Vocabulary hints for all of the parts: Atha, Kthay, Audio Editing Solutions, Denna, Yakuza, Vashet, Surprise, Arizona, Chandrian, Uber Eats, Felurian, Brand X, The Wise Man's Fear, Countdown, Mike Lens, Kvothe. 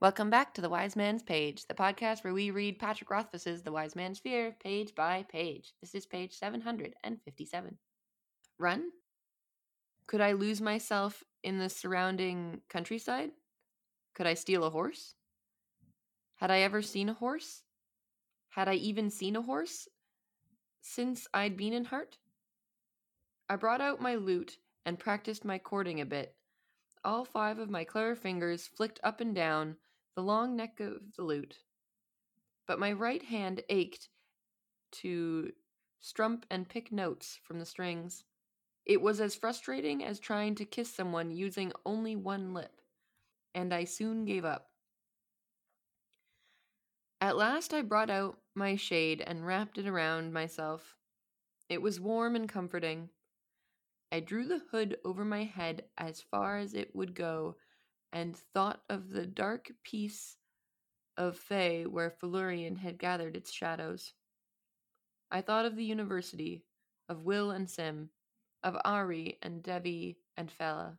Welcome back to The Wise Man's Page, the podcast where we read Patrick Rothfuss's The Wise Man's Fear page by page. This is page 757. Run? Could I lose myself in the surrounding countryside? Could I steal a horse? Had I ever seen a horse? Had I even seen a horse since I'd been in Hart? I brought out my lute and practiced my chording a bit. All five of my clever fingers flicked up and down the long neck of the lute, but my right hand ached to strump and pick notes from the strings. It was as frustrating as trying to kiss someone using only one lip, and I soon gave up. At last I brought out my shade and wrapped it around myself. It was warm and comforting. I drew the hood over my head as far as it would go and thought of the dark piece of Fay where Felurian had gathered its shadows. I thought of the university, of Will and Sim, of Ari and Devi and Fella.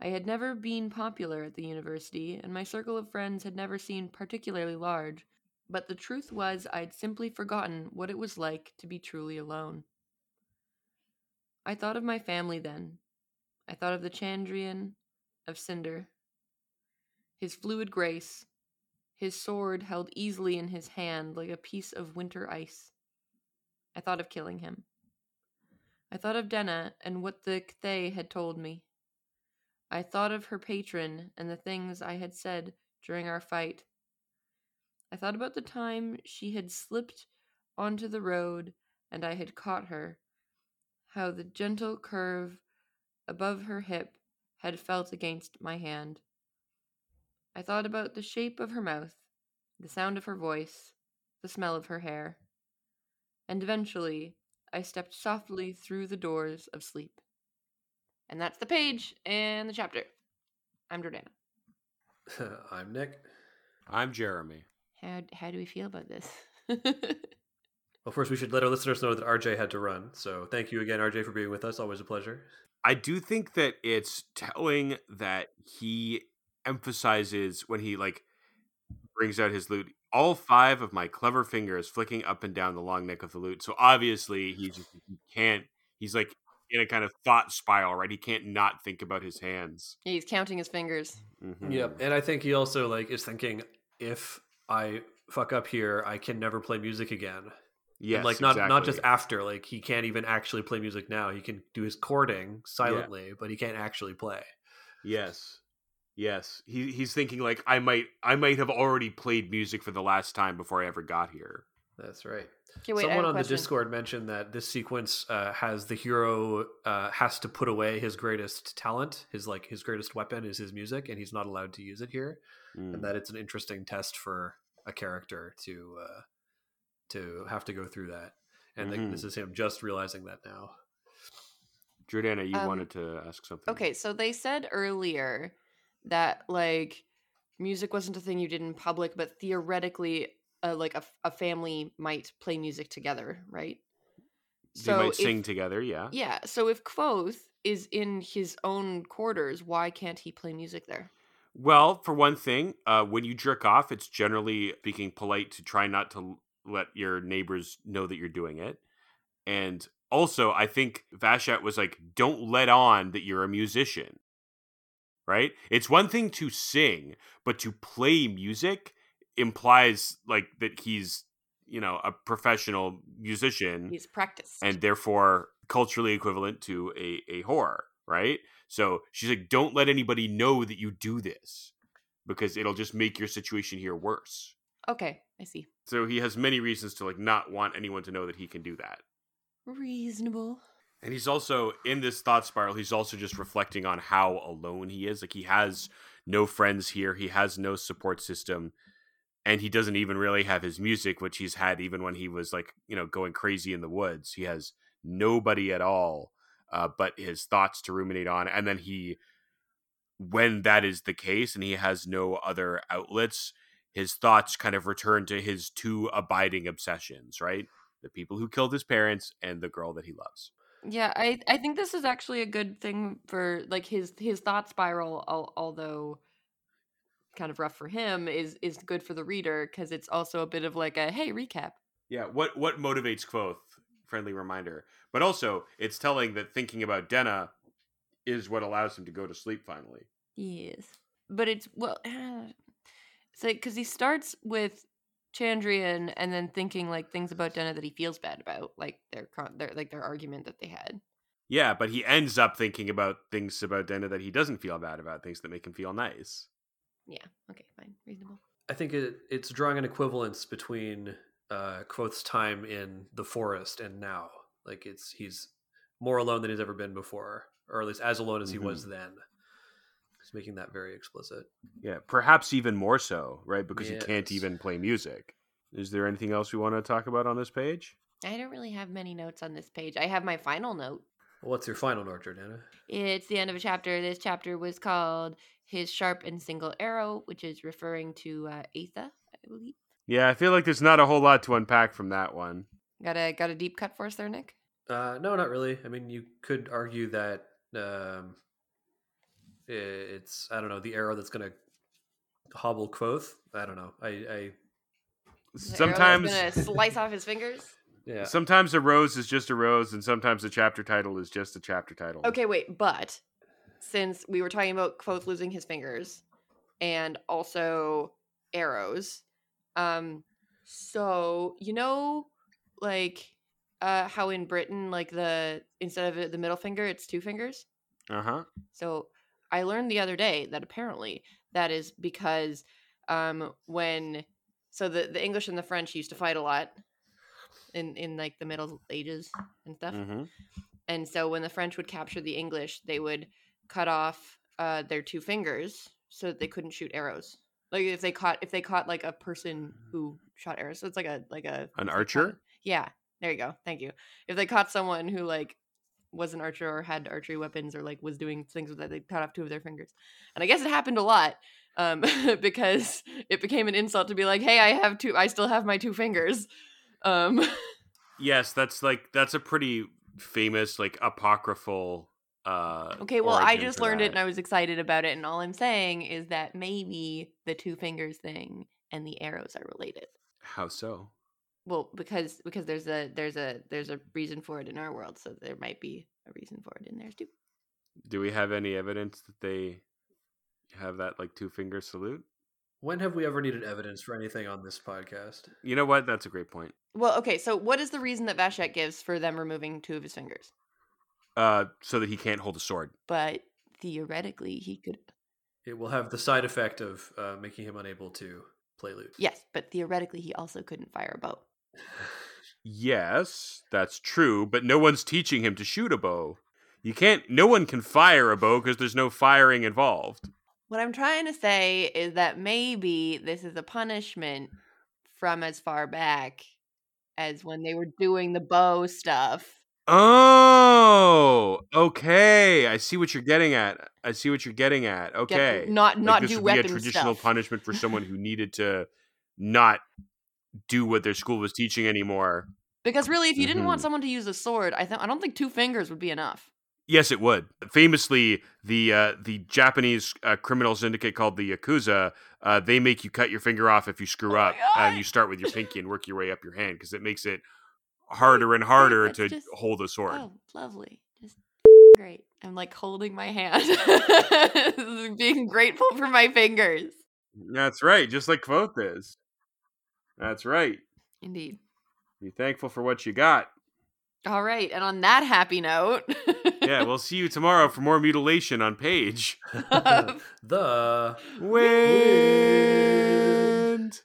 I had never been popular at the university, and my circle of friends had never seemed particularly large, but the truth was I'd simply forgotten what it was like to be truly alone. I thought of my family then. I thought of the Chandrian, of Cinder. His fluid grace, his sword held easily in his hand like a piece of winter ice. I thought of killing him. I thought of Denna and what the Kthay had told me. I thought of her patron and the things I had said during our fight. I thought about the time she had slipped onto the road and I had caught her. How the gentle curve above her hip had felt against my hand. I thought about the shape of her mouth, the sound of her voice, the smell of her hair, and eventually I stepped softly through the doors of sleep. And that's the page and the chapter. I'm Jordana. I'm Nick. I'm Jeremy. How do we feel about this? Well, first we should let our listeners know that RJ had to run. So thank you again, RJ, for being with us. Always a pleasure. I do think that it's telling that he emphasizes when he brings out his lute, all five of my clever fingers flicking up and down the long neck of the lute. So obviously he's like in a kind of thought spiral, right? He can't not think about his hands. Yeah, he's counting his fingers. Mm-hmm. Yep. And I think he also is thinking, if I fuck up here, I can never play music again. Yes, and not just after, he can't even actually play music now. He can do his chording silently, yeah, but he can't actually play. Yes. He's thinking I might have already played music for the last time before I ever got here. That's right. Okay, someone on the Discord mentioned that this sequence has the hero has to put away his greatest talent. His greatest weapon is his music, and he's not allowed to use it here. Mm. And that it's an interesting test for a character to have to go through that, and mm-hmm. This is him just realizing that now. Jordana, you wanted to ask something. Okay, so they said earlier that music wasn't a thing you did in public, but theoretically a family might play music together, right? They might sing together, yeah. Yeah, so if Kvothe is in his own quarters, why can't he play music there? Well, for one thing, when you jerk off, it's generally speaking polite to try not to let your neighbors know that you're doing it. And also, I think Vashet was don't let on that you're a musician, right? It's one thing to sing, but to play music implies that he's, a professional musician. He's practiced. And therefore culturally equivalent to a whore, right? So she's don't let anybody know that you do this because it'll just make your situation here worse. Okay, I see. So he has many reasons to not want anyone to know that he can do that. Reasonable. And he's also, in this thought spiral, he's also just reflecting on how alone he is. He has no friends here. He has no support system. And he doesn't even really have his music, which he's had even when he was, going crazy in the woods. He has nobody at all but his thoughts to ruminate on. And then when that is the case and he has no other outlets, his thoughts kind of return to his two abiding obsessions, right? The people who killed his parents and the girl that he loves. Yeah, I think this is actually a good thing for his thought spiral, although kind of rough for him is good for the reader, because it's also a bit of like a, hey, recap. Yeah, what motivates Kvothe? Friendly reminder. But also, it's telling that thinking about Denna is what allows him to go to sleep finally. Yes. But it's, well, it's like, because he starts with Chandrian and then thinking like things about Denna that he feels bad about, like their argument that they had. Yeah, but he ends up thinking about things about Denna that he doesn't feel bad about, things that make him feel nice. Yeah, okay, fine, reasonable. I think it's drawing an equivalence between Kvothe's time in the forest and now. Like, he's more alone than he's ever been before, or at least as alone as he was then. He's making that very explicit. Yeah, perhaps even more so, right? Because he can't even play music. Is there anything else we want to talk about on this page? I don't really have many notes on this page. I have my final note. What's your final note, Jordana? It's the end of a chapter. This chapter was called His Sharp and Single Arrow, which is referring to Atha, I believe. Yeah, I feel like there's not a whole lot to unpack from that one. Got a deep cut for us there, Nick? No, not really. I mean, you could argue that it's, I don't know, the arrow that's going to hobble Kvothe. I don't know. I sometimes going to slice off his fingers. Yeah. Sometimes a rose is just a rose, and sometimes a chapter title is just a chapter title. Okay, wait, but since we were talking about Kvothe losing his fingers and also arrows, so you know, like how in Britain, like instead of the middle finger, it's two fingers. Uh huh. So I learned the other day that apparently that is because the English and the French used to fight a lot. In like the Middle Ages and stuff. Mm-hmm. And so when the French would capture the English, they would cut off their two fingers so that they couldn't shoot arrows. Like if they caught like a person who shot arrows, so it's an archer. Yeah, there you go. Thank you. If they caught someone who like was an archer or had archery weapons or like was doing things with that, they cut off two of their fingers. And I guess it happened a lot because it became an insult to be like, hey, I still have my two fingers. Yes, that's a pretty famous, like, apocryphal okay, well, I just learned it and I was excited about it, and all I'm saying is that maybe the two fingers thing and the arrows are related. How so? Well, because there's a reason for it in our world, so there might be a reason for it in theirs too. Do we have any evidence that they have that, like, two-finger salute? When have we ever needed evidence for anything on this podcast? You know what? That's a great point. Well, okay, so what is the reason that Vashet gives for them removing two of his fingers? So that he can't hold a sword. But theoretically, he could... It will have the side effect of making him unable to play lute. Yes, but theoretically, he also couldn't fire a bow. Yes, that's true, but no one's teaching him to shoot a bow. No one can fire a bow because there's no firing involved. What I'm trying to say is that maybe this is a punishment from as far back as when they were doing the bow stuff. Oh, okay. I see what you're getting at. Okay. Yep, not do weapon stuff. This would be a traditional punishment for someone who needed to not do what their school was teaching anymore. Because really, if you didn't want someone to use a sword, I don't think two fingers would be enough. Yes, it would. Famously, the Japanese criminal syndicate called the Yakuza, they make you cut your finger off if you screw up, and you start with your pinky and work your way up your hand, because it makes it harder and harder to hold a sword. Oh, lovely. Just great. I'm like holding my hand, being grateful for my fingers. That's right, just like Kvothe is. That's right. Indeed. Be thankful for what you got. All right, and on that happy note... Yeah, we'll see you tomorrow for more mutilation on page. The Wind.